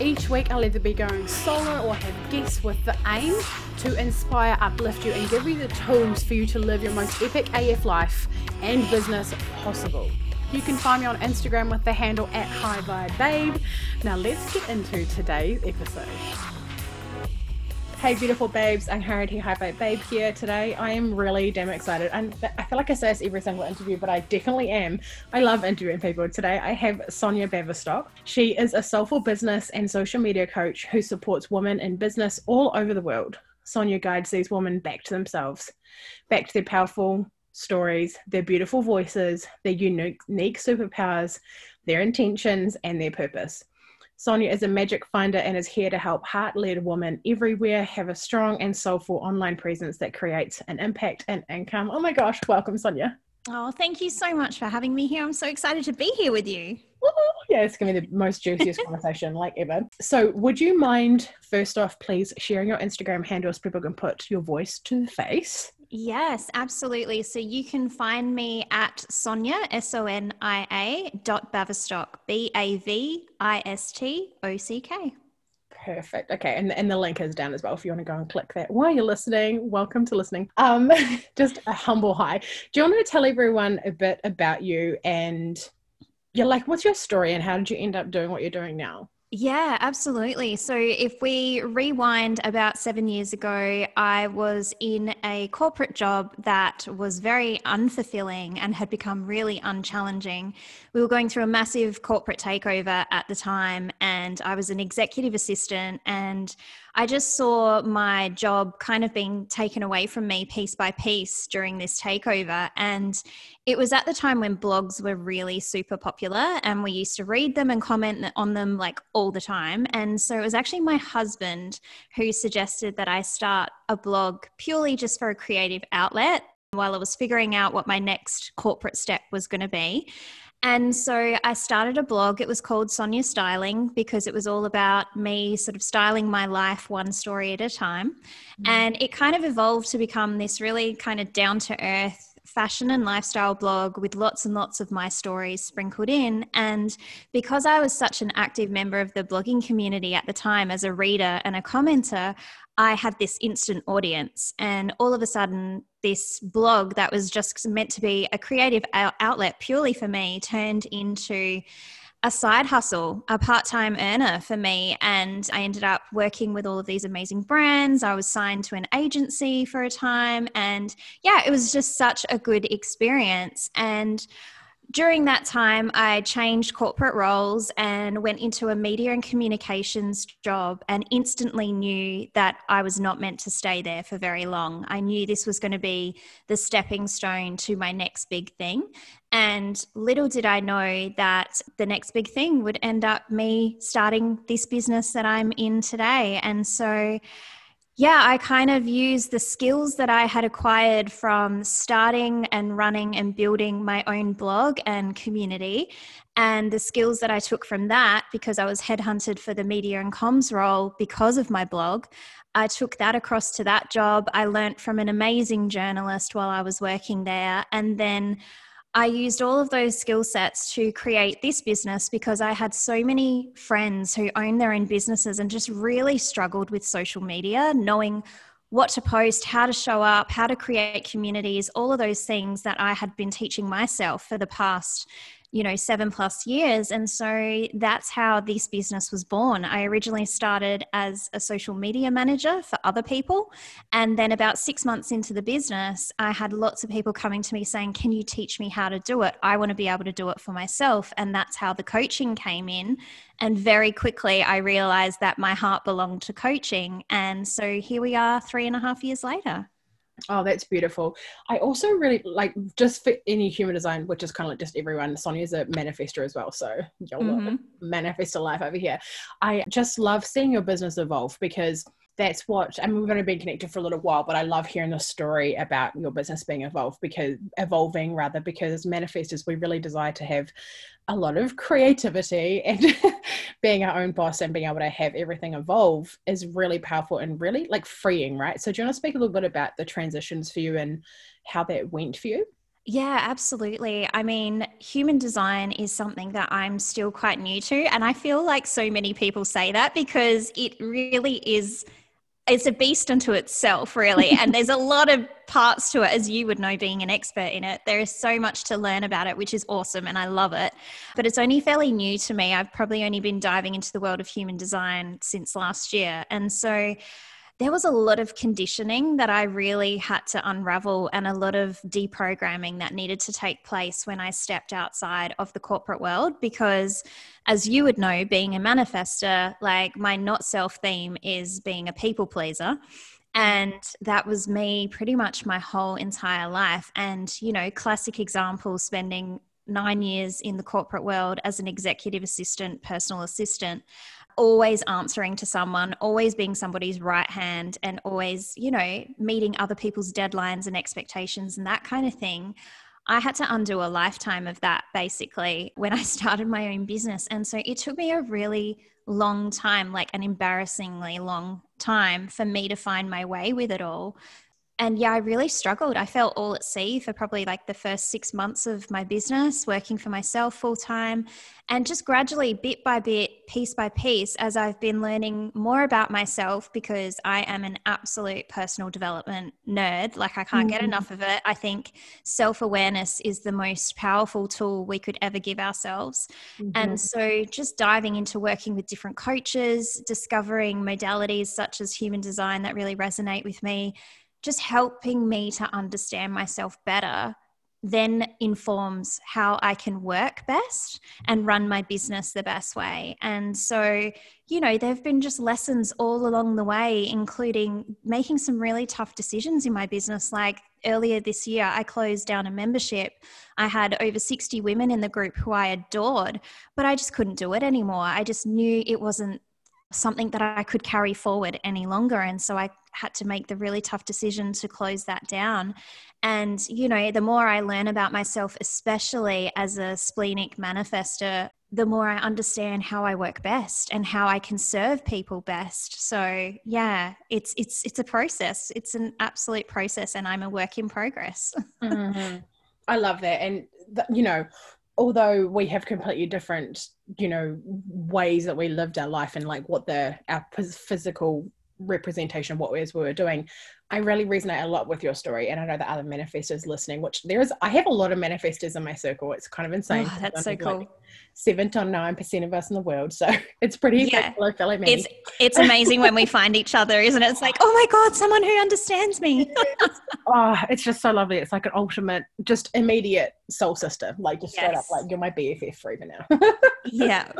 Each week I'll either be going solo or have guests with the aim to inspire, uplift you, and give you the tools for you to live your most epic AF life and business possible. You can find me on Instagram with the handle at @highvibebabe. Now let's get into today's episode. Hey beautiful babes, I'm Hariti Hybate Babe here today. I am really damn excited, and I feel like I say this every single interview, but I definitely am. I love interviewing people. Today I have Sonia Bavistock. She is a soulful business and social media coach who supports women in business all over the world. Sonia guides these women back to themselves, back to their powerful stories, their beautiful voices, their unique superpowers, their intentions, and their purpose. Sonia is a magic finder and is here to help heart-led women everywhere have a strong and soulful online presence that creates an impact and income. Oh my gosh, welcome Sonia. Oh, thank you so much for having me here. I'm so excited to be here with you. Oh, yeah, it's going to be the most juiciest conversation like ever. So would you mind, first off, please sharing your Instagram handle so people can put your voice to the face? Yes, absolutely. So you can find me at Sonia, SONIA.Bavistock, BAVISTOCK. Perfect. Okay. And the link is down as well if you want to go and click that while you're listening. Welcome to listening. Just a humble hi. Do you want to tell everyone a bit about you and you're like, what's your story and how did you end up doing what you're doing now? Yeah, absolutely. So if we rewind about 7 years ago, I was in a corporate job that was very unfulfilling and had become really unchallenging. We were going through a massive corporate takeover at the time, and I was an executive assistant, and I just saw my job kind of being taken away from me piece by piece during this takeover. And it was at the time when blogs were really super popular and we used to read them and comment on them like all the time. And so it was actually my husband who suggested that I start a blog purely just for a creative outlet while I was figuring out what my next corporate step was going to be. And so I started a blog. It was called Sonia Styling because it was all about me sort of styling my life one story at a time. Mm. And it kind of evolved to become this really kind of down-to-earth fashion and lifestyle blog with lots and lots of my stories sprinkled in. And because I was such an active member of the blogging community at the time as a reader and a commenter, I had this instant audience, and all of a sudden this blog that was just meant to be a creative outlet purely for me turned into a side hustle, a part-time earner for me. And I ended up working with all of these amazing brands. I was signed to an agency for a time, and yeah, it was just such a good experience. And during that time, I changed corporate roles and went into a media and communications job, and instantly knew that I was not meant to stay there for very long. I knew this was going to be the stepping stone to my next big thing. And little did I know that the next big thing would end up me starting this business that I'm in today. And so yeah, I kind of used the skills that I had acquired from starting and running and building my own blog and community, and the skills that I took from that, because I was headhunted for the media and comms role because of my blog. I took that across to that job. I learnt from an amazing journalist while I was working there, and then I used all of those skill sets to create this business because I had so many friends who own their own businesses and just really struggled with social media, knowing what to post, how to show up, how to create communities, all of those things that I had been teaching myself for the past 7+ years. And so that's how this business was born. I originally started as a social media manager for other people. And then about 6 months into the business, I had lots of people coming to me saying, can you teach me how to do it? I want to be able to do it for myself. And that's how the coaching came in. And very quickly, I realized that my heart belonged to coaching. And so here we are 3.5 years later. Oh, that's beautiful. I also really like, just for any human design, which is kind of like just everyone, Sonia's a manifestor as well. So y'all manifest a life over here. I just love seeing your business evolve, because that's what, I mean, we've only been connected for a little while, but I love hearing the story about your business being evolving, because as manifestors, we really desire to have a lot of creativity, and being our own boss and being able to have everything evolve is really powerful and really like freeing, right? So do you want to speak a little bit about the transitions for you and how that went for you? Yeah, absolutely. I mean, human design is something that I'm still quite new to. And I feel like so many people say that, because it really is, it's a beast unto itself, really. And there's a lot of parts to it, as you would know, being an expert in it. There is so much to learn about it, which is awesome. And I love it, but it's only fairly new to me. I've probably only been diving into the world of human design since last year. And so there was a lot of conditioning that I really had to unravel, and a lot of deprogramming that needed to take place when I stepped outside of the corporate world, because as you would know, being a manifestor, like my not self theme is being a people pleaser. And that was me pretty much my whole entire life. And, you know, classic example, spending 9 years in the corporate world as an executive assistant, personal assistant, always answering to someone, always being somebody's right hand, and always, you know, meeting other people's deadlines and expectations and that kind of thing. I had to undo a lifetime of that basically when I started my own business. And so it took me a really long time, like an embarrassingly long time, for me to find my way with it all. And yeah, I really struggled. I felt all at sea for probably like the first 6 months of my business, working for myself full time, and just gradually, bit by bit, piece by piece, as I've been learning more about myself, because I am an absolute personal development nerd. Like I can't get enough of it. I think self-awareness is the most powerful tool we could ever give ourselves. And so just diving into working with different coaches, discovering modalities such as human design that really resonate with me, just helping me to understand myself better then informs how I can work best and run my business the best way. And so, you know, there've been just lessons all along the way, including making some really tough decisions in my business. Like earlier this year, I closed down a membership. I had over 60 women in the group who I adored, but I just couldn't do it anymore. I just knew it wasn't something that I could carry forward any longer. And so I had to make the really tough decision to close that down. And, you know, the more I learn about myself, especially as a splenic manifestor, the more I understand how I work best and how I can serve people best. So yeah, it's a process. It's an absolute process, and I'm a work in progress. I love that. And you know, although we have completely different, you know, ways that we lived our life and like what our physical representation of what we were doing, I really resonate a lot with your story. And I know that other manifestors listening, which I have a lot of manifestors in my circle. It's kind of insane. Oh, that's so cool. Like 7 to 9% of us in the world. So it's pretty, fellow man. It's amazing when we find each other, isn't it? It's like, oh my God, someone who understands me. It's just so lovely. It's like an ultimate, just immediate soul sister. Like just straight up, like you're my BFF for even now.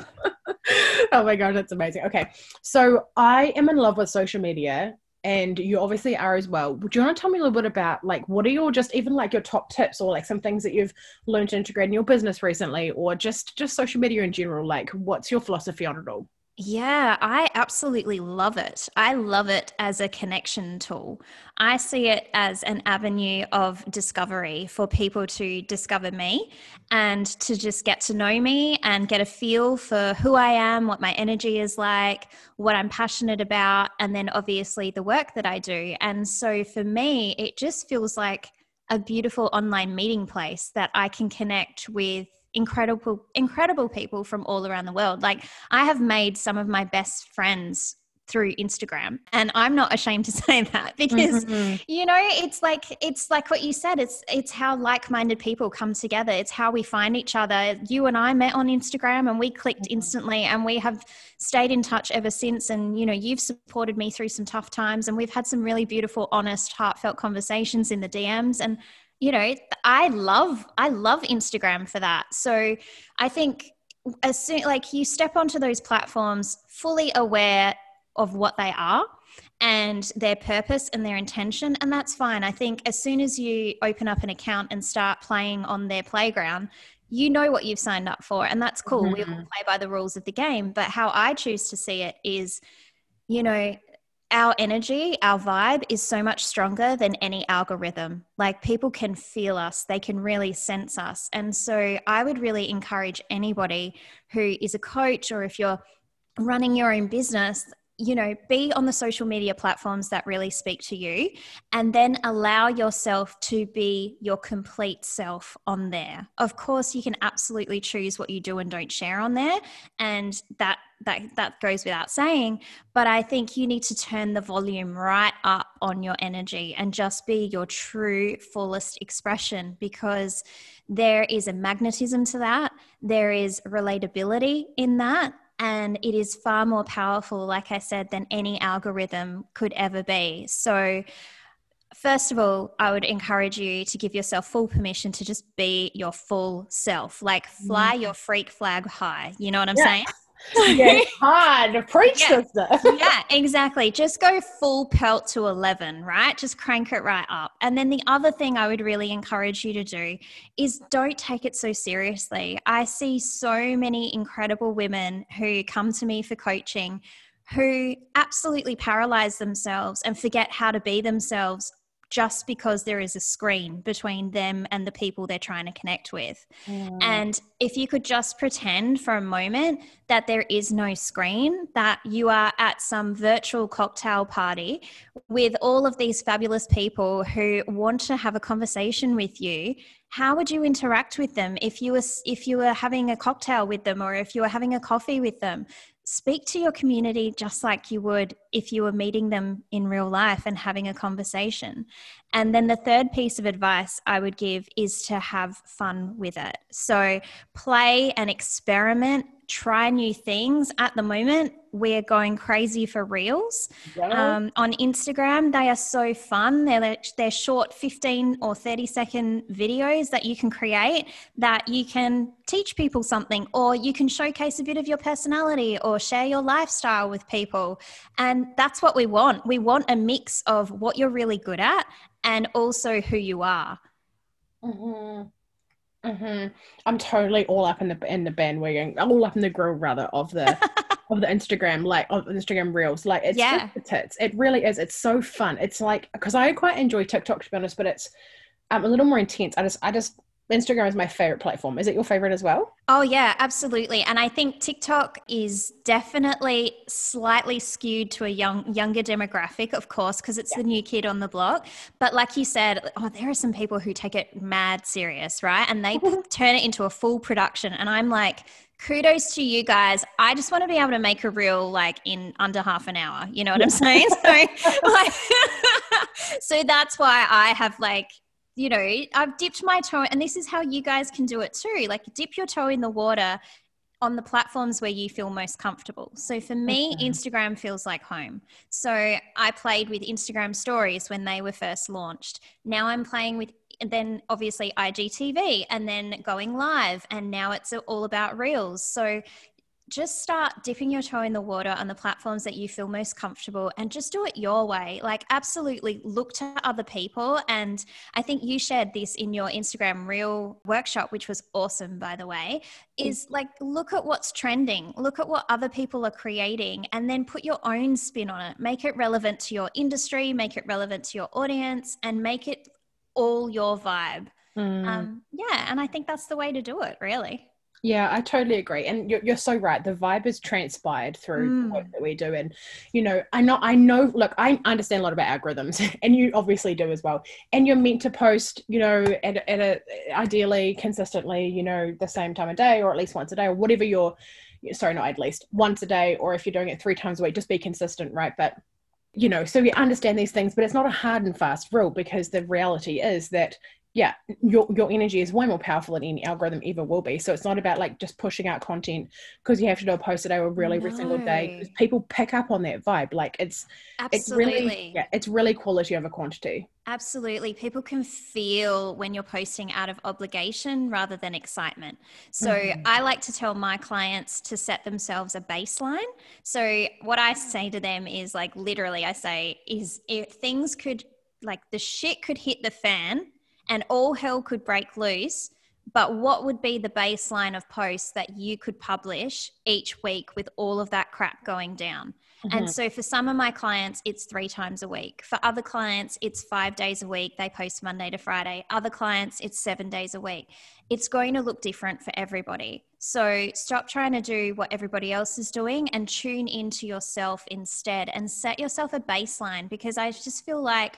Oh my God, that's amazing. Okay. So I am in love with social media, and you obviously are as well. Do you want to tell me a little bit about like, what are your, just even like your top tips, or like some things that you've learned to integrate in your business recently, or just social media in general? Like what's your philosophy on it all? Yeah, I absolutely love it. I love it as a connection tool. I see it as an avenue of discovery for people to discover me and to just get to know me and get a feel for who I am, what my energy is like, what I'm passionate about, and then obviously the work that I do. And so for me, it just feels like a beautiful online meeting place that I can connect with incredible people from all around the world. Like I have made some of my best friends through Instagram, and I'm not ashamed to say that, because you know, it's like what you said, it's how like-minded people come together. It's how we find each other. You and I met on Instagram, and we clicked instantly, and we have stayed in touch ever since. And you know, you've supported me through some tough times, and we've had some really beautiful, honest, heartfelt conversations in the DMs. And you know, I love Instagram for that. So I think as soon, like you step onto those platforms fully aware of what they are and their purpose and their intention, and that's fine. I think as soon as you open up an account and start playing on their playground, you know what you've signed up for, and that's cool. Mm-hmm. We all play by the rules of the game, but how I choose to see it is, you know, our energy, our vibe is so much stronger than any algorithm. Like, people can feel us, they can really sense us. And so I would really encourage anybody who is a coach, or if you're running your own business, you know, be on the social media platforms that really speak to you, and then allow yourself to be your complete self on there. Of course, you can absolutely choose what you do and don't share on there, and that goes without saying, but I think you need to turn the volume right up on your energy and just be your true fullest expression, because there is a magnetism to that. There is relatability in that. And it is far more powerful, like I said, than any algorithm could ever be. So first of all, I would encourage you to give yourself full permission to just be your full self, like fly your freak flag high. You know what I'm saying? Yeah, hard to preach this stuff. Yeah, exactly. Just go full pelt to 11, right? Just crank it right up. And then the other thing I would really encourage you to do is don't take it so seriously. I see so many incredible women who come to me for coaching who absolutely paralyze themselves and forget how to be themselves just because there is a screen between them and the people they're trying to connect with. Mm. And if you could just pretend for a moment that there is no screen, that you are at some virtual cocktail party with all of these fabulous people who want to have a conversation with you, how would you interact with them if you were having a cocktail with them, or if you were having a coffee with them? Speak to your community just like you would if you were meeting them in real life and having a conversation. And then the third piece of advice I would give is to have fun with it. So play and experiment, try new things. At the moment, we're going crazy for reels. On Instagram, they are so fun. They're short 15 or 30-second videos that you can create, that you can teach people something, or you can showcase a bit of your personality or share your lifestyle with people. And that's what we want. We want a mix of what you're really good at and also who you are. Mm-hmm. Mm-hmm. I'm totally all up in the bandwagon, all up in the grill rather of the Instagram, like of Instagram reels. Like, it's just the tits. It really is. It's so fun. It's like, because I quite enjoy TikTok, to be honest, but it's a little more intense. I just Instagram is my favorite platform. Is it your favorite as well? Oh yeah, absolutely. And I think TikTok is definitely slightly skewed to a younger demographic, of course, because it's the new kid on the block. But like you said, there are some people who take it mad serious, right? And they turn it into a full production. And I'm like, kudos to you guys. I just want to be able to make a reel like in under half an hour. You know what I'm saying? So that's why I have you know, I've dipped my toe, and this is how you guys can do it too. Like, dip your toe in the water on the platforms where you feel most comfortable. So for me, Instagram feels like home. So I played with Instagram stories when they were first launched. Now I'm playing with, then obviously IGTV, and then going live. And now it's all about reels. So just start dipping your toe in the water on the platforms that you feel most comfortable, and just do it your way. Like, absolutely look to other people. And I think you shared this in your Instagram reel workshop, which was awesome, by the way, is like, look at what's trending, look at what other people are creating, and then put your own spin on it. Make it relevant to your industry, make it relevant to your audience, and make it all your vibe. And I think that's the way to do it, really. Yeah, I totally agree. And you're so right. The vibe is transpired through the work that we do. And, you know, I know, look, I understand a lot about algorithms, and you obviously do as well. And you're meant to post, you know, at a ideally consistently, you know, the same time of day, or at least once a day, or whatever once a day, or if you're doing it 3 times a week, just be consistent, right? But, you know, so we understand these things, but it's not a hard and fast rule, because the reality is that yeah, your energy is way more powerful than any algorithm ever will be. So it's not about like just pushing out content because you have to do a post a day or really every single day, because people pick up on that vibe. Like it's absolutely, it's really, yeah, it's really quality over quantity. Absolutely. People can feel when you're posting out of obligation rather than excitement. So I like to tell my clients to set themselves a baseline. So what I say to them is like, literally I say is if things could, like the shit could hit the fan and all hell could break loose, but what would be the baseline of posts that you could publish each week with all of that crap going down? And so for some of my clients, it's 3 times a week. For other clients, it's 5 days a week. They post Monday to Friday. Other clients, it's 7 days a week. It's going to look different for everybody. So stop trying to do what everybody else is doing and tune into yourself instead and set yourself a baseline, because I just feel like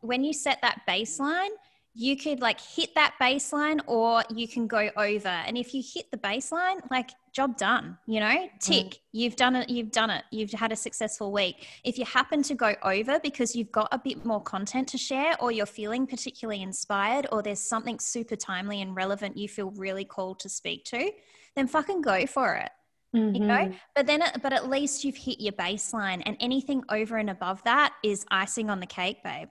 when you set that baseline, you could like hit that baseline or you can go over. And if you hit the baseline, like job done, you know, tick, you've done it. You've done it. You've had a successful week. If you happen to go over because you've got a bit more content to share, or you're feeling particularly inspired, or there's something super timely and relevant you feel really called to speak to, then fucking go for it. You know, but at least you've hit your baseline, and anything over and above that is icing on the cake, babe.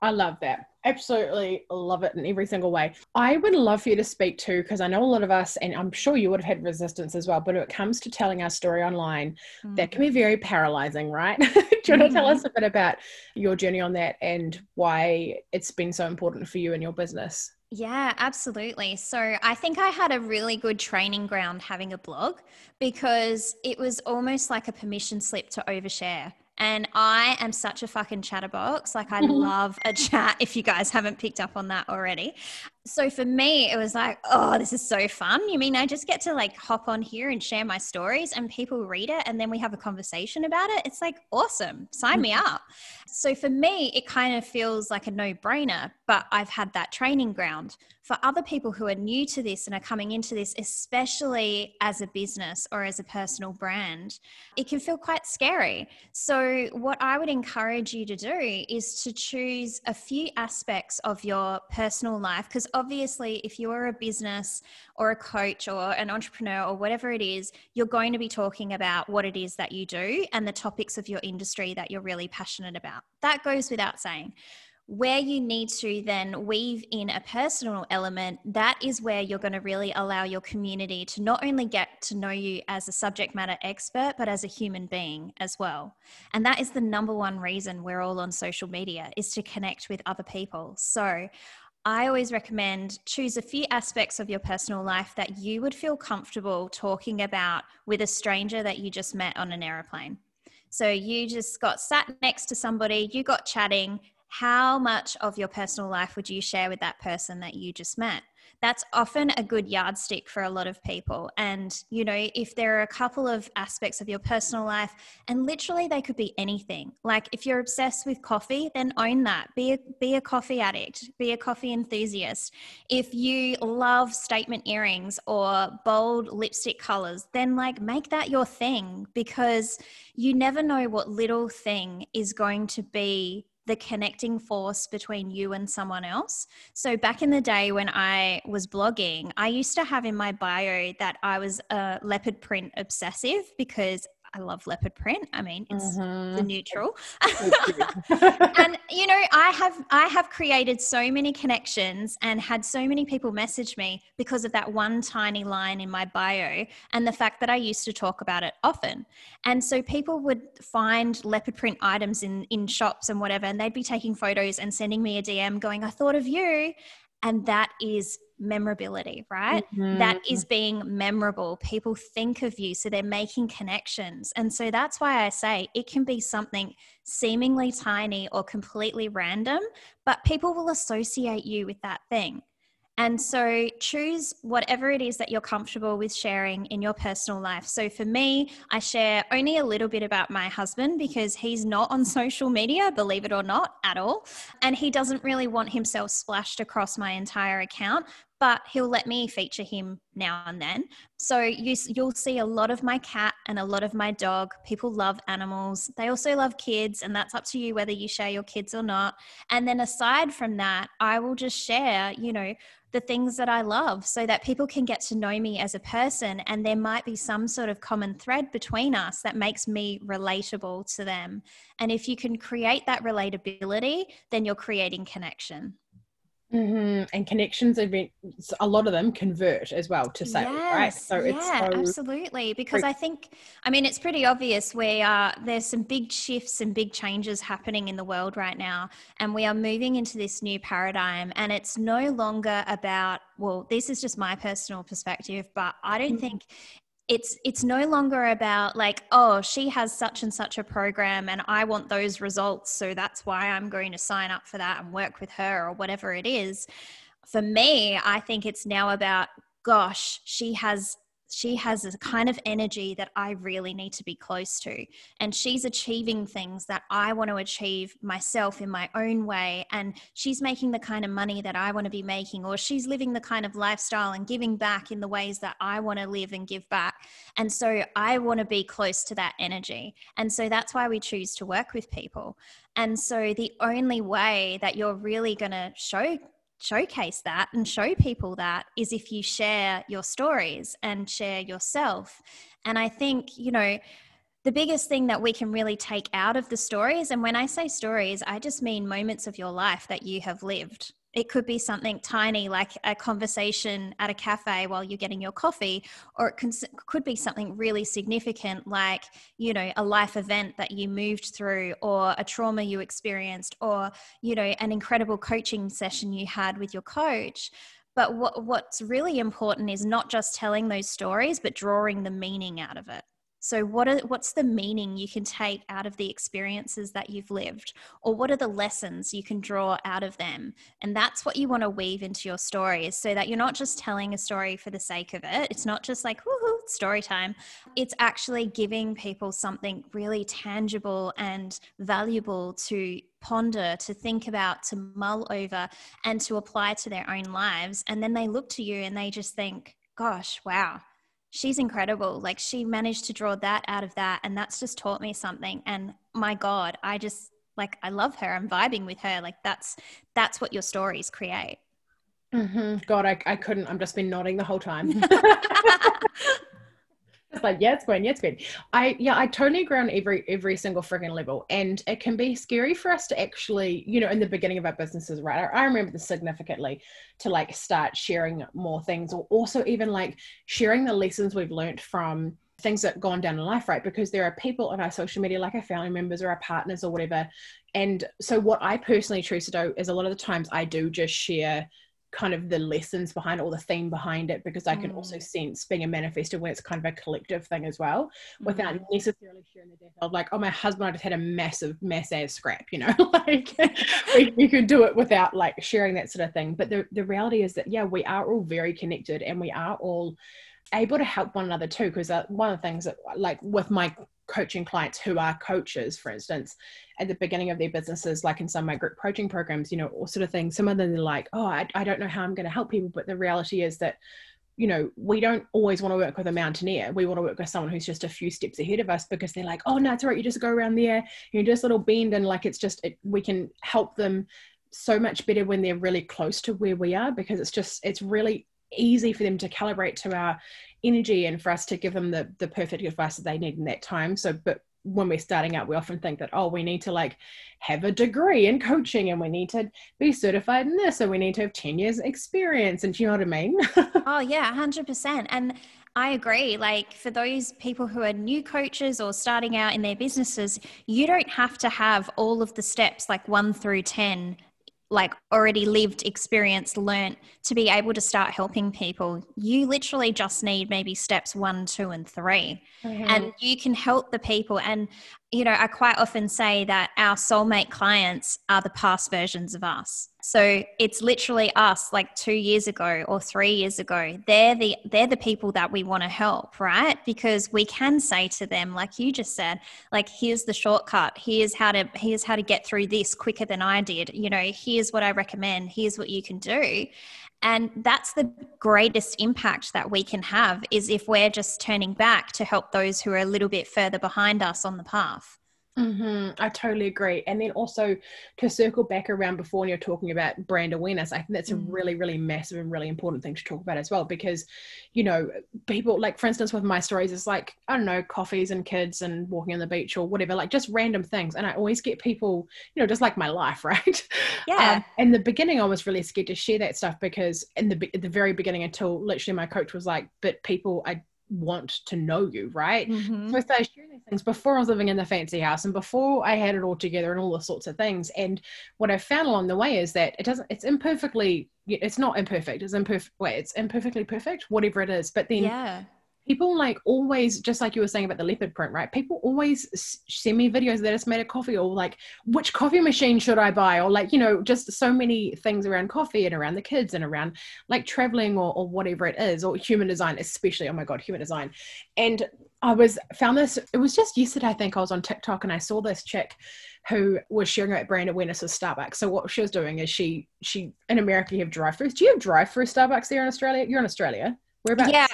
I love that. Absolutely love it in every single way. I would love for you to speak to, because I know a lot of us, and I'm sure you would have had resistance as well, but when it comes to telling our story online, that can be very paralyzing, right? Do you want to tell us a bit about your journey on that and why it's been so important for you and your business? Yeah, absolutely. So I think I had a really good training ground having a blog, because it was almost like a permission slip to overshare. And I am such a fucking chatterbox. Like I love a chat, if you guys haven't picked up on that already. So for me, it was like, oh, this is so fun. You mean I just get to like hop on here and share my stories and people read it and then we have a conversation about it? It's like, awesome. Sign me up. So for me, it kind of feels like a no-brainer, but I've had that training ground. For other people who are new to this and are coming into this, especially as a business or as a personal brand, it can feel quite scary. So what I would encourage you to do is to choose a few aspects of your personal life, because obviously, if you're a business or a coach or an entrepreneur or whatever it is, you're going to be talking about what it is that you do and the topics of your industry that you're really passionate about. That goes without saying. Where you need to then weave in a personal element, that is where you're going to really allow your community to not only get to know you as a subject matter expert, but as a human being as well. And that is the number one reason we're all on social media, is to connect with other people. So I always recommend choose a few aspects of your personal life that you would feel comfortable talking about with a stranger that you just met on an airplane. So you just got sat next to somebody, you got chatting. How much of your personal life would you share with that person that you just met? That's often a good yardstick for a lot of people. And, you know, if there are a couple of aspects of your personal life, and literally they could be anything. Like if you're obsessed with coffee, then own that. Be a coffee addict, be a coffee enthusiast. If you love statement earrings or bold lipstick colors, then like make that your thing, because you never know what little thing is going to be the connecting force between you and someone else. So back in the day when I was blogging, I used to have in my bio that I was a leopard print obsessive, because I love leopard print. I mean, it's the neutral. And, you know, I have created so many connections and had so many people message me because of that one tiny line in my bio and the fact that I used to talk about it often. And so people would find leopard print items in shops and whatever, and they'd be taking photos and sending me a DM going, I thought of you. And that is memorability, right? That is being memorable. People think of you, so they're making connections. And so that's why I say it can be something seemingly tiny or completely random, but people will associate you with that thing. And so choose whatever it is that you're comfortable with sharing in your personal life. So for me, I share only a little bit about my husband, because he's not on social media, believe it or not, at all. And he doesn't really want himself splashed across my entire account. but he'll let me feature him now and then. So you'll see a lot of my cat and a lot of my dog. People love animals. They also love kids, and that's up to you whether you share your kids or not. And then aside from that, I will just share, you know, the things that I love so that people can get to know me as a person, and there might be some sort of common thread between us that makes me relatable to them. And if you can create that relatability, then you're creating connection. Mm-hmm. And connections, a lot of them convert as well to sales, right? So it's absolutely. Because I think, it's pretty obvious where there's some big shifts and big changes happening in the world right now. And we are moving into this new paradigm, and it's no longer about, well, this is just my personal perspective, but I don't think it's no longer about like, oh, she has such and such a program and I want those results, so that's why I'm going to sign up for that and work with her or whatever it is. For me, I think it's now about, gosh, she has a kind of energy that I really need to be close to. And she's achieving things that I want to achieve myself in my own way. And she's making the kind of money that I want to be making, or she's living the kind of lifestyle and giving back in the ways that I want to live and give back. And so I want to be close to that energy. And so that's why we choose to work with people. And so the only way that you're really going to showcase that and show people that is if you share your stories and share yourself. And I think, you know, the biggest thing that we can really take out of the stories, and when I say stories, I just mean moments of your life that you have lived. It could be something tiny like a conversation at a cafe while you're getting your coffee, or it could be something really significant like, you know, a life event that you moved through, or a trauma you experienced, or, you know, an incredible coaching session you had with your coach. But what's really important is not just telling those stories, but drawing the meaning out of it. So what's the meaning you can take out of the experiences that you've lived, or what are the lessons you can draw out of them? And that's what you want to weave into your stories, so that you're not just telling a story for the sake of it. It's not just like, woohoo, story time. It's actually giving people something really tangible and valuable to ponder, to think about, to mull over, and to apply to their own lives. And then they look to you and they just think, gosh, wow, she's incredible. Like, she managed to draw that out of that, and that's just taught me something. And my God, I just like, I love her. I'm vibing with her. Like that's what your stories create. Mm-hmm. God, I couldn't, I've just been nodding the whole time. It's like, yeah, it's Gwen. Yeah, it's Gwen. I totally agree on every single friggin' level. And it can be scary for us to actually, you know, in the beginning of our businesses, right? I remember this significantly, to like start sharing more things, or also even like sharing the lessons we've learned from things that have gone down in life, right? Because there are people on our social media, like our family members or our partners or whatever. And so what I personally choose to do is, a lot of the times I do just share kind of the lessons behind it, or the theme behind it, because I can also sense being a manifestor when it's kind of a collective thing as well, without necessarily sharing the detail. Like, oh, my husband and I just had a massive scrap, you know, like we could do it without like sharing that sort of thing. But the reality is that, yeah, we are all very connected, and we are all able to help one another too. Because one of the things that, like, with my coaching clients who are coaches, for instance, at the beginning of their businesses, like in some of my group coaching programs, you know, all sort of things, some of them are like, oh, I don't know how I'm going to help people. But the reality is that, you know, we don't always want to work with a mountaineer. We want to work with someone who's just a few steps ahead of us, because they're like, oh no, it's all right, you just go around there, you just little bend, and like, it's just, we can help them so much better when they're really close to where we are, because it's just, it's really easy for them to calibrate to our energy, and for us to give them the perfect advice that they need in that time. So, but when we're starting out, we often think that, oh, we need to like have a degree in coaching, and we need to be certified in this, so we need to have 10 years experience. And do you know what I mean? Oh yeah, 100%. And I agree. Like, for those people who are new coaches or starting out in their businesses, you don't have to have all of the steps, like 1 through 10, like already lived, experienced, learnt, to be able to start helping people. You literally just need maybe steps 1, 2, and 3, and you can help the people. And, you know, I quite often say that our soulmate clients are the past versions of us. So it's literally us, like 2 years ago or 3 years ago. They're the people that we want to help, right? Because we can say to them, like you just said, like, here's the shortcut. Here's how to get through this quicker than I did. You know, here's what I recommend. Here's what you can do. And that's the greatest impact that we can have, is if we're just turning back to help those who are a little bit further behind us on the path. Mm-hmm. I totally agree. And then also to circle back around before, when you're talking about brand awareness, I think that's a really, really massive and really important thing to talk about as well, because, you know, people, like, for instance, with my stories, it's like, I don't know, coffees and kids and walking on the beach or whatever, like just random things. And I always get people, you know, just like my life, right? Yeah. In the beginning, I was really scared to share that stuff, because in the very beginning, until literally my coach was like, but people, I want to know you, right? Mm-hmm. So I started sharing these things before I was living in the fancy house and before I had it all together and all the sorts of things. And what I found along the way is that it's imperfectly perfect, whatever it is. But then people, like, always, just like you were saying about the leopard print, right? People always send me videos that it's made of coffee, or like, which coffee machine should I buy? Or like, you know, just so many things around coffee and around the kids and around like traveling or whatever it is, or human design, especially. Oh my God, human design. And I found this, it was just yesterday, I think I was on TikTok and I saw this chick who was sharing about brand awareness with Starbucks. So what she was doing is she in America, you have drive-thrus. Do you have drive-thru Starbucks there in Australia? You're in Australia. Whereabouts? Yeah,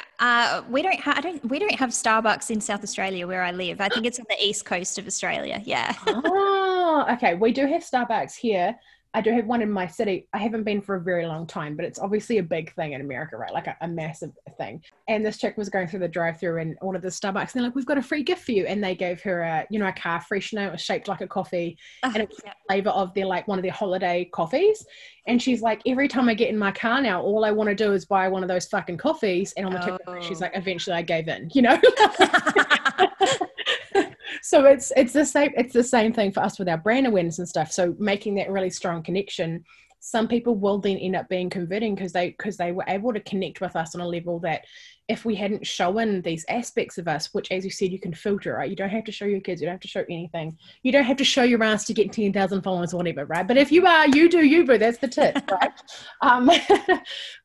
we don't have Starbucks in South Australia where I live. I think it's on the east coast of Australia. Yeah. Oh, okay. We do have Starbucks here. I do have one in my city. I haven't been for a very long time, but it's obviously a big thing in America, right? Like a massive thing. And this chick was going through the drive-thru and ordered the Starbucks, and they're like, "We've got a free gift for you." And they gave her a car freshener. It was shaped like a coffee, and it was the flavor of their, like, one of their holiday coffees. And she's like, "Every time I get in my car now, all I want to do is buy one of those fucking coffees." And on the TikTok, she's like, "Eventually, I gave in," you know. So it's the same thing for us with our brand awareness and stuff. So making that really strong connection, some people will then end up being converting because they were able to connect with us on a level that if we hadn't shown these aspects of us, which, as you said, you can filter, right? You don't have to show your kids. You don't have to show anything. You don't have to show your ass to get 10,000 followers or whatever, right? But if you are, you do you, boo. That's the tip, right?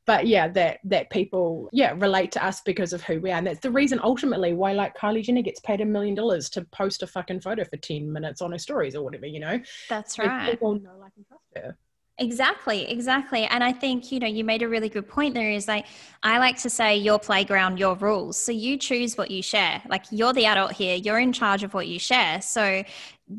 But yeah, that people, yeah, relate to us because of who we are. And that's the reason ultimately why, like, Kylie Jenner gets paid $1 million to post a fucking photo for 10 minutes on her stories or whatever, you know? That's right. So people know, like, and trust her. Exactly. And I think, you know, you made a really good point there, is like, I like to say, your playground, your rules. So you choose what you share. Like, you're the adult here, you're in charge of what you share. So,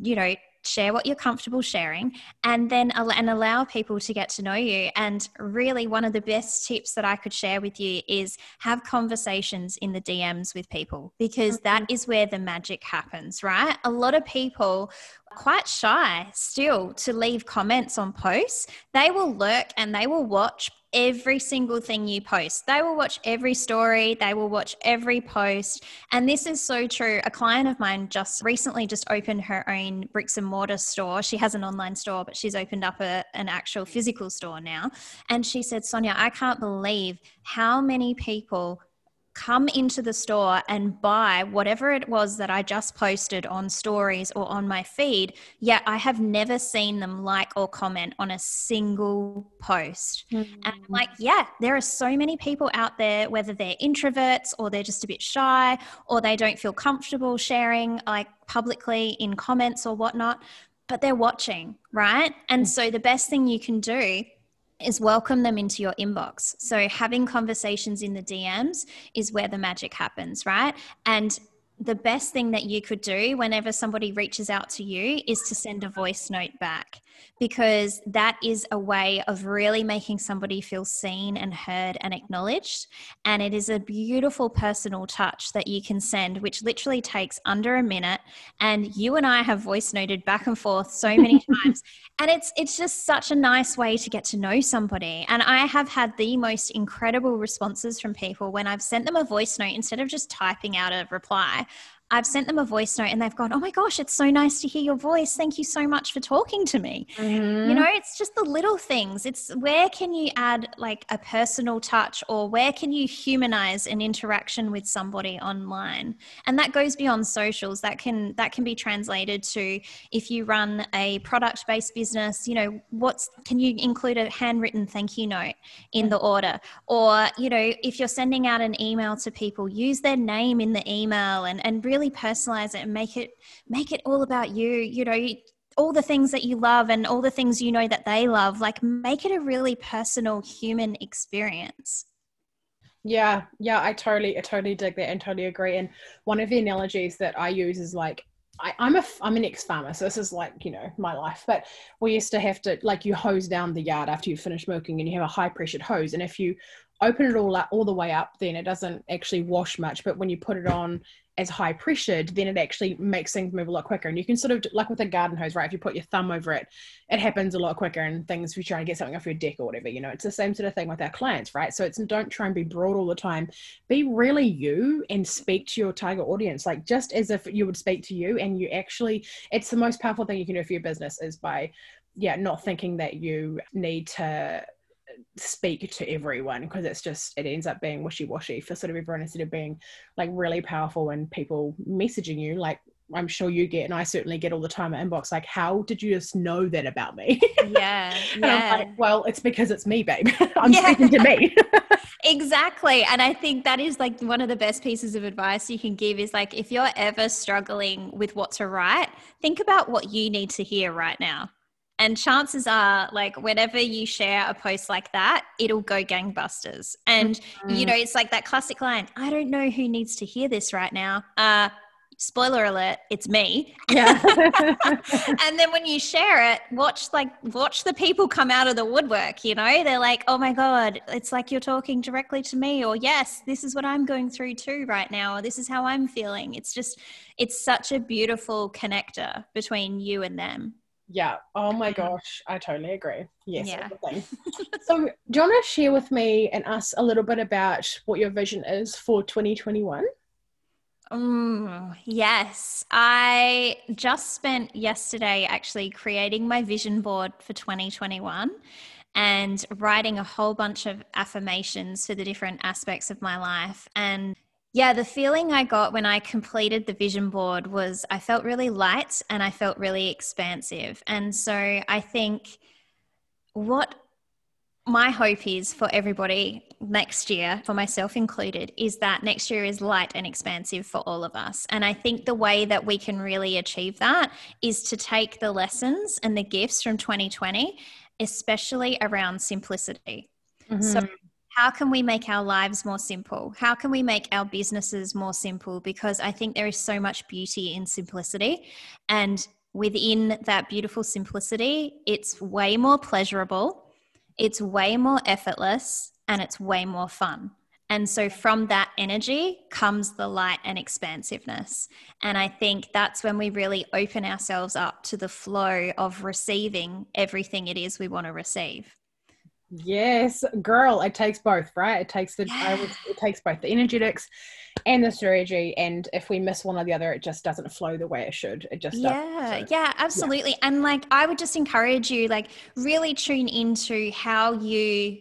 you know, share what you're comfortable sharing, and then allow people to get to know you. And really, one of the best tips that I could share with you is have conversations in the DMs with people, because that is where the magic happens, right? A lot of people are quite shy still to leave comments on posts. They will lurk and they will watch every single thing you post. They will watch every story. They will watch every post. And this is so true. A client of mine just recently opened her own bricks and mortar store. She has an online store, but she's opened up an actual physical store now. And she said, "Sonia, I can't believe how many people come into the store and buy whatever it was that I just posted on stories or on my feed, yet I have never seen them like or comment on a single post." Mm-hmm. And I'm like, yeah, there are so many people out there, whether they're introverts or they're just a bit shy or they don't feel comfortable sharing, like, publicly in comments or whatnot, but they're watching, right? And so the best thing you can do is welcome them into your inbox. So having conversations in the DMs is where the magic happens, right? And the best thing that you could do whenever somebody reaches out to you is to send a voice note back, because that is a way of really making somebody feel seen and heard and acknowledged. And it is a beautiful personal touch that you can send, which literally takes under a minute. And you and I have voice noted back and forth so many times. And it's just such a nice way to get to know somebody. And I have had the most incredible responses from people when I've sent them a voice note. Instead of just typing out a reply, I've sent them a voice note and they've gone, "Oh my gosh, it's so nice to hear your voice. Thank you so much for talking to me." Mm-hmm. You know, it's just the little things. It's where can you add, like, a personal touch, or where can you humanize an interaction with somebody online? And that goes beyond socials. That can be translated to, if you run a product-based business, you know, can you include a handwritten thank you note in the order? Or, you know, if you're sending out an email to people, use their name in the email and really personalize it and make it all about you. You know, all the things that you love and all the things you know that they love, like make it a really personal human experience. Yeah, I totally dig that and totally agree. And one of the analogies that I use is like, I'm an ex-farmer, so this is like, you know, my life, but we used to have to, like, you hose down the yard after you finish milking and you have a high pressured hose, and if you open it all up all the way up, then it doesn't actually wash much, but when you put it on as high pressured, then it actually makes things move a lot quicker. And you can sort of, like with a garden hose, right, if you put your thumb over it, it happens a lot quicker, and things, if you're trying to get something off your deck or whatever, you know, it's the same sort of thing with our clients, right? So it's, don't try and be broad all the time, be really you and speak to your target audience, like just as if you would speak to you. And you actually, it's the most powerful thing you can do for your business is by, yeah, not thinking that you need to speak to everyone, because it's just, it ends up being wishy-washy for sort of everyone, instead of being like really powerful and people messaging you, like I'm sure you get, and I certainly get all the time at inbox, like, how did you just know that about me? Yeah. And I'm like, well, it's because it's me, babe. I'm speaking to me. Exactly. And I think that is like one of the best pieces of advice you can give is like, if you're ever struggling with what to write, think about what you need to hear right now. And chances are, like, whenever you share a post like that, it'll go gangbusters. And, you know, it's like that classic line, I don't know who needs to hear this right now. Spoiler alert, it's me. Yeah. And then when you share it, watch the people come out of the woodwork, you know. They're like, oh my God, it's like you're talking directly to me, or yes, this is what I'm going through too right now, or this is how I'm feeling. It's just, it's such a beautiful connector between you and them. Yeah. Oh my gosh. I totally agree. Yes. Yeah. So do you want to share with me and us a little bit about what your vision is for 2021? Yes. I just spent yesterday actually creating my vision board for 2021 and writing a whole bunch of affirmations for the different aspects of my life. And yeah, the feeling I got when I completed the vision board was I felt really light and I felt really expansive. And so I think what my hope is for everybody next year, for myself included, is that next year is light and expansive for all of us. And I think the way that we can really achieve that is to take the lessons and the gifts from 2020, especially around simplicity. Mm-hmm. So how can we make our lives more simple? How can we make our businesses more simple? Because I think there is so much beauty in simplicity. And within that beautiful simplicity, it's way more pleasurable, it's way more effortless, and it's way more fun. And so from that energy comes the light and expansiveness. And I think that's when we really open ourselves up to the flow of receiving everything it is we want to receive. Yes, girl, it takes both, right? It takes it takes both the energetics and the strategy. And if we miss one or the other, it just doesn't flow the way it should. It just doesn't. Yeah, absolutely. Yeah. And like, I would just encourage you, like, really tune into how you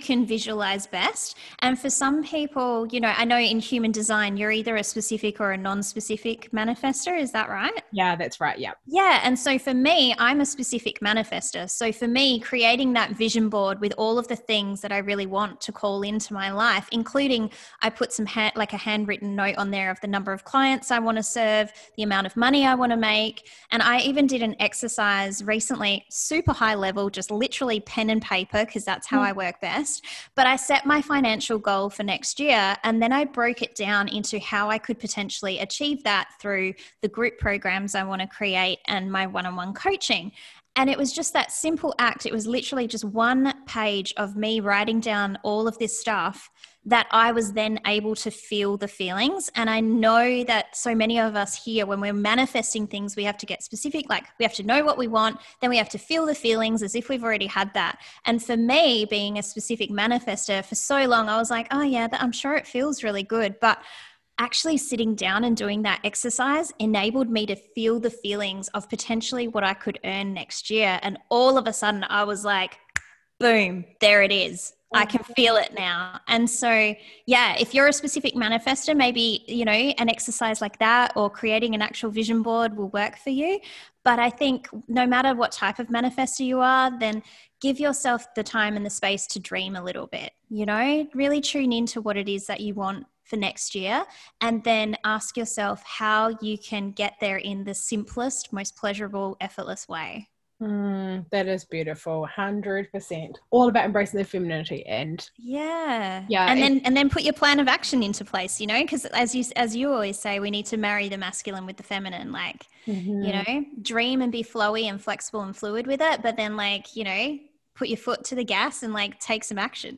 can visualize best. And for some people, you know, I know in human design, you're either a specific or a non-specific manifester. Is that right? Yeah, that's right. Yeah. Yeah. And so for me, I'm a specific manifester. So for me, creating that vision board with all of the things that I really want to call into my life, including I put some like a handwritten note on there of the number of clients I want to serve, the amount of money I want to make. And I even did an exercise recently, super high level, just literally pen and paper, because that's how I work best. But I set my financial goal for next year, and then I broke it down into how I could potentially achieve that through the group programs I want to create and my one-on-one coaching. And it was just that simple act. It was literally just one page of me writing down all of this stuff that I was then able to feel the feelings. And I know that so many of us here, when we're manifesting things, we have to get specific, like we have to know what we want, then we have to feel the feelings as if we've already had that. And for me, being a specific manifester for so long, I was like, oh yeah, I'm sure it feels really good. But actually sitting down and doing that exercise enabled me to feel the feelings of potentially what I could earn next year. And all of a sudden I was like, boom, there it is. I can feel it now. And so, yeah, if you're a specific manifester, maybe, you know, an exercise like that or creating an actual vision board will work for you. But I think no matter what type of manifester you are, then give yourself the time and the space to dream a little bit, you know, really tune into what it is that you want for next year, and then ask yourself how you can get there in the simplest, most pleasurable, effortless way. That is beautiful. 100%. All about embracing their femininity and then put your plan of action into place, you know, because as you always say, we need to marry the masculine with the feminine, like, you know, dream and be flowy and flexible and fluid with it, but then, like, you know, put your foot to the gas and, like, take some action.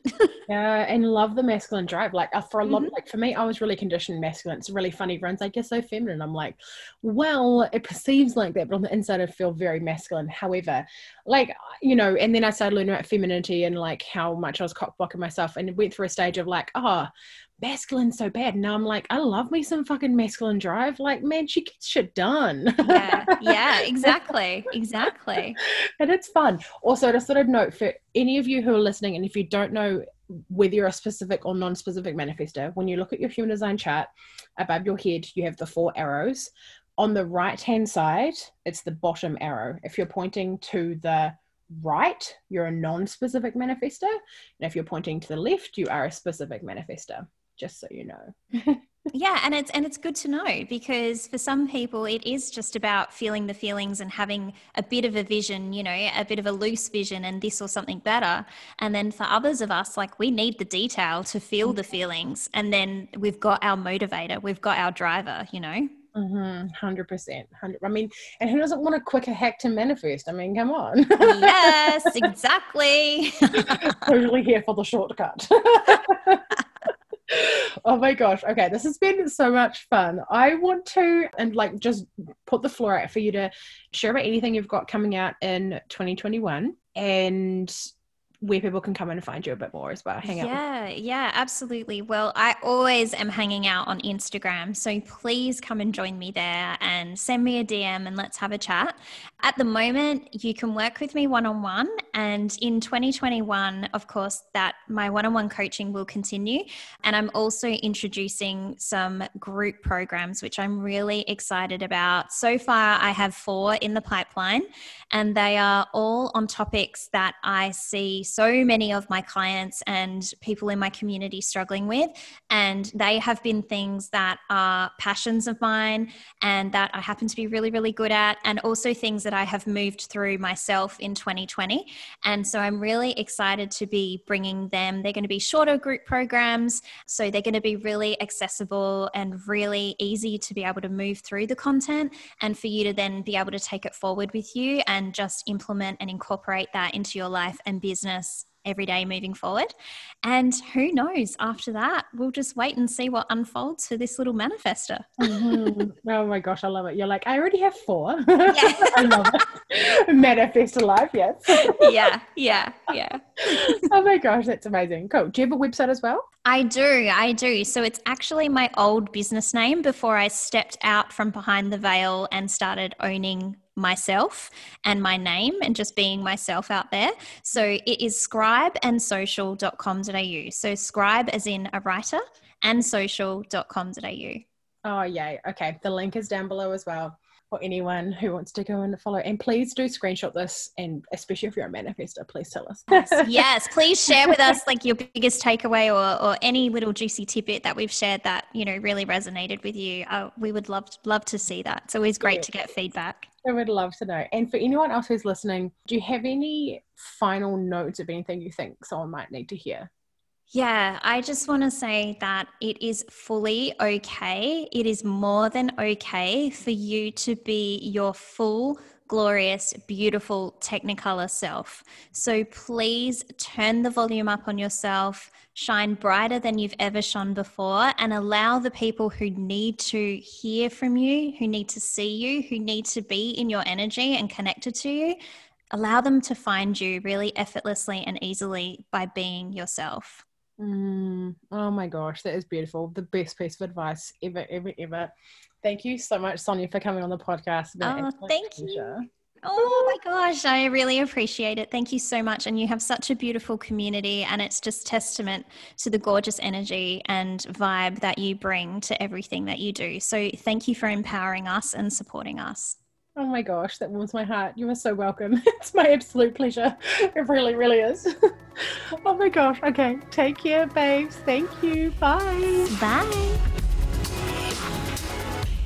Yeah, and love the masculine drive. Like, for a lot, like, for me, I was really conditioned masculine. It's really funny. Everyone's like, you're so feminine. I'm like, well, it perceives like that, but on the inside, I feel very masculine. However, like, you know, and then I started learning about femininity and, like, how much I was cock-blocking myself, and went through a stage of, like, oh, masculine's so bad. Now I'm like, I love me some fucking masculine drive. Like, man, she gets shit done. Yeah, exactly. Exactly. And it's fun. Also, just sort of note for any of you who are listening, and if you don't know whether you're a specific or non-specific manifestor, when you look at your human design chart, above your head, you have the 4 arrows. On the right-hand side, it's the bottom arrow. If you're pointing to the right, you're a non-specific manifestor. And if you're pointing to the left, you are a specific manifestor. Just so you know. Yeah, and it's good to know, because for some people it is just about feeling the feelings and having a bit of a vision, you know, a bit of a loose vision and this or something better. And then for others of us, like, we need the detail to feel the feelings, and then we've got our motivator, we've got our driver, you know. 100%. I mean, and who doesn't want a quicker hack to manifest? I mean, come on. Yes, exactly. Totally here for the shortcut. Oh my gosh. Okay. This has been so much fun. I want to, and like, just put the floor out for you to share about anything you've got coming out in 2021 and where people can come in and find you a bit more as well. Hang out. Yeah, absolutely. Well, I always am hanging out on Instagram, so please come and join me there and send me a DM and let's have a chat. At the moment, you can work with me one-on-one, and in 2021, of course, that my one-on-one coaching will continue, and I'm also introducing some group programs, which I'm really excited about. So far, I have 4 in the pipeline, and they are all on topics that I see so many of my clients and people in my community struggling with, and they have been things that are passions of mine and that I happen to be really, really good at, and also things that I have moved through myself in 2020. And so I'm really excited to be bringing them. They're going to be shorter group programs, so they're going to be really accessible and really easy to be able to move through the content and for you to then be able to take it forward with you and just implement and incorporate that into your life and business every day moving forward. And who knows, after that, we'll just wait and see what unfolds for this little manifestor. Oh my gosh, I love it. You're like, I already have 4. Yeah. I love it. Manifest alive, yes. Yeah. Oh my gosh, that's amazing. Cool. Do you have a website as well? I do. So it's actually my old business name before I stepped out from behind the veil and started owning myself and my name and just being myself out there. So it is scribe andsocial.com.au. So scribe as in a writer, and social.com.au. Oh, yay. Okay. The link is down below as well for anyone who wants to go and follow. And please do screenshot this, and especially if you're a manifestor, please tell us. Yes, please share with us like your biggest takeaway or any little juicy tidbit that we've shared that, you know, really resonated with you. We would love to see that. It's always great to get feedback. I would love to know. And for anyone else who's listening, do you have any final notes of anything you think someone might need to hear? Yeah, I just want to say that it is fully okay. It is more than okay for you to be your full, glorious, beautiful Technicolor self. So please turn the volume up on yourself, shine brighter than you've ever shone before, and allow the people who need to hear from you, who need to see you, who need to be in your energy and connected to you, allow them to find you really effortlessly and easily by being yourself. Oh my gosh, that is beautiful. The best piece of advice ever. Thank you so much, Sonia, for coming on the podcast. Oh, thank you. Oh my gosh, I really appreciate it. Thank you so much. And you have such a beautiful community, and it's just testament to the gorgeous energy and vibe that you bring to everything that you do. So thank you for empowering us and supporting us. Oh my gosh, that warms my heart. You are so welcome. It's my absolute pleasure. It really, really is. Oh my gosh. Okay. Take care, babes. Thank you. Bye. Bye.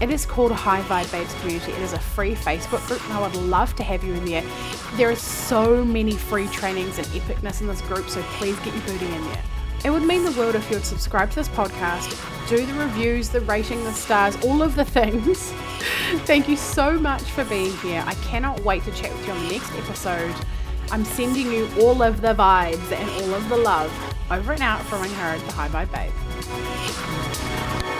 It is called High Vibe Babes Community. It is a free Facebook group and I would love to have you in there. There are so many free trainings and epicness in this group, so please get your booty in there. It would mean the world if you would subscribe to this podcast, do the reviews, the rating, the stars, all of the things. Thank you so much for being here. I cannot wait to chat with you on the next episode. I'm sending you all of the vibes and all of the love. Over and out from Angharad, the High Vibe Babe.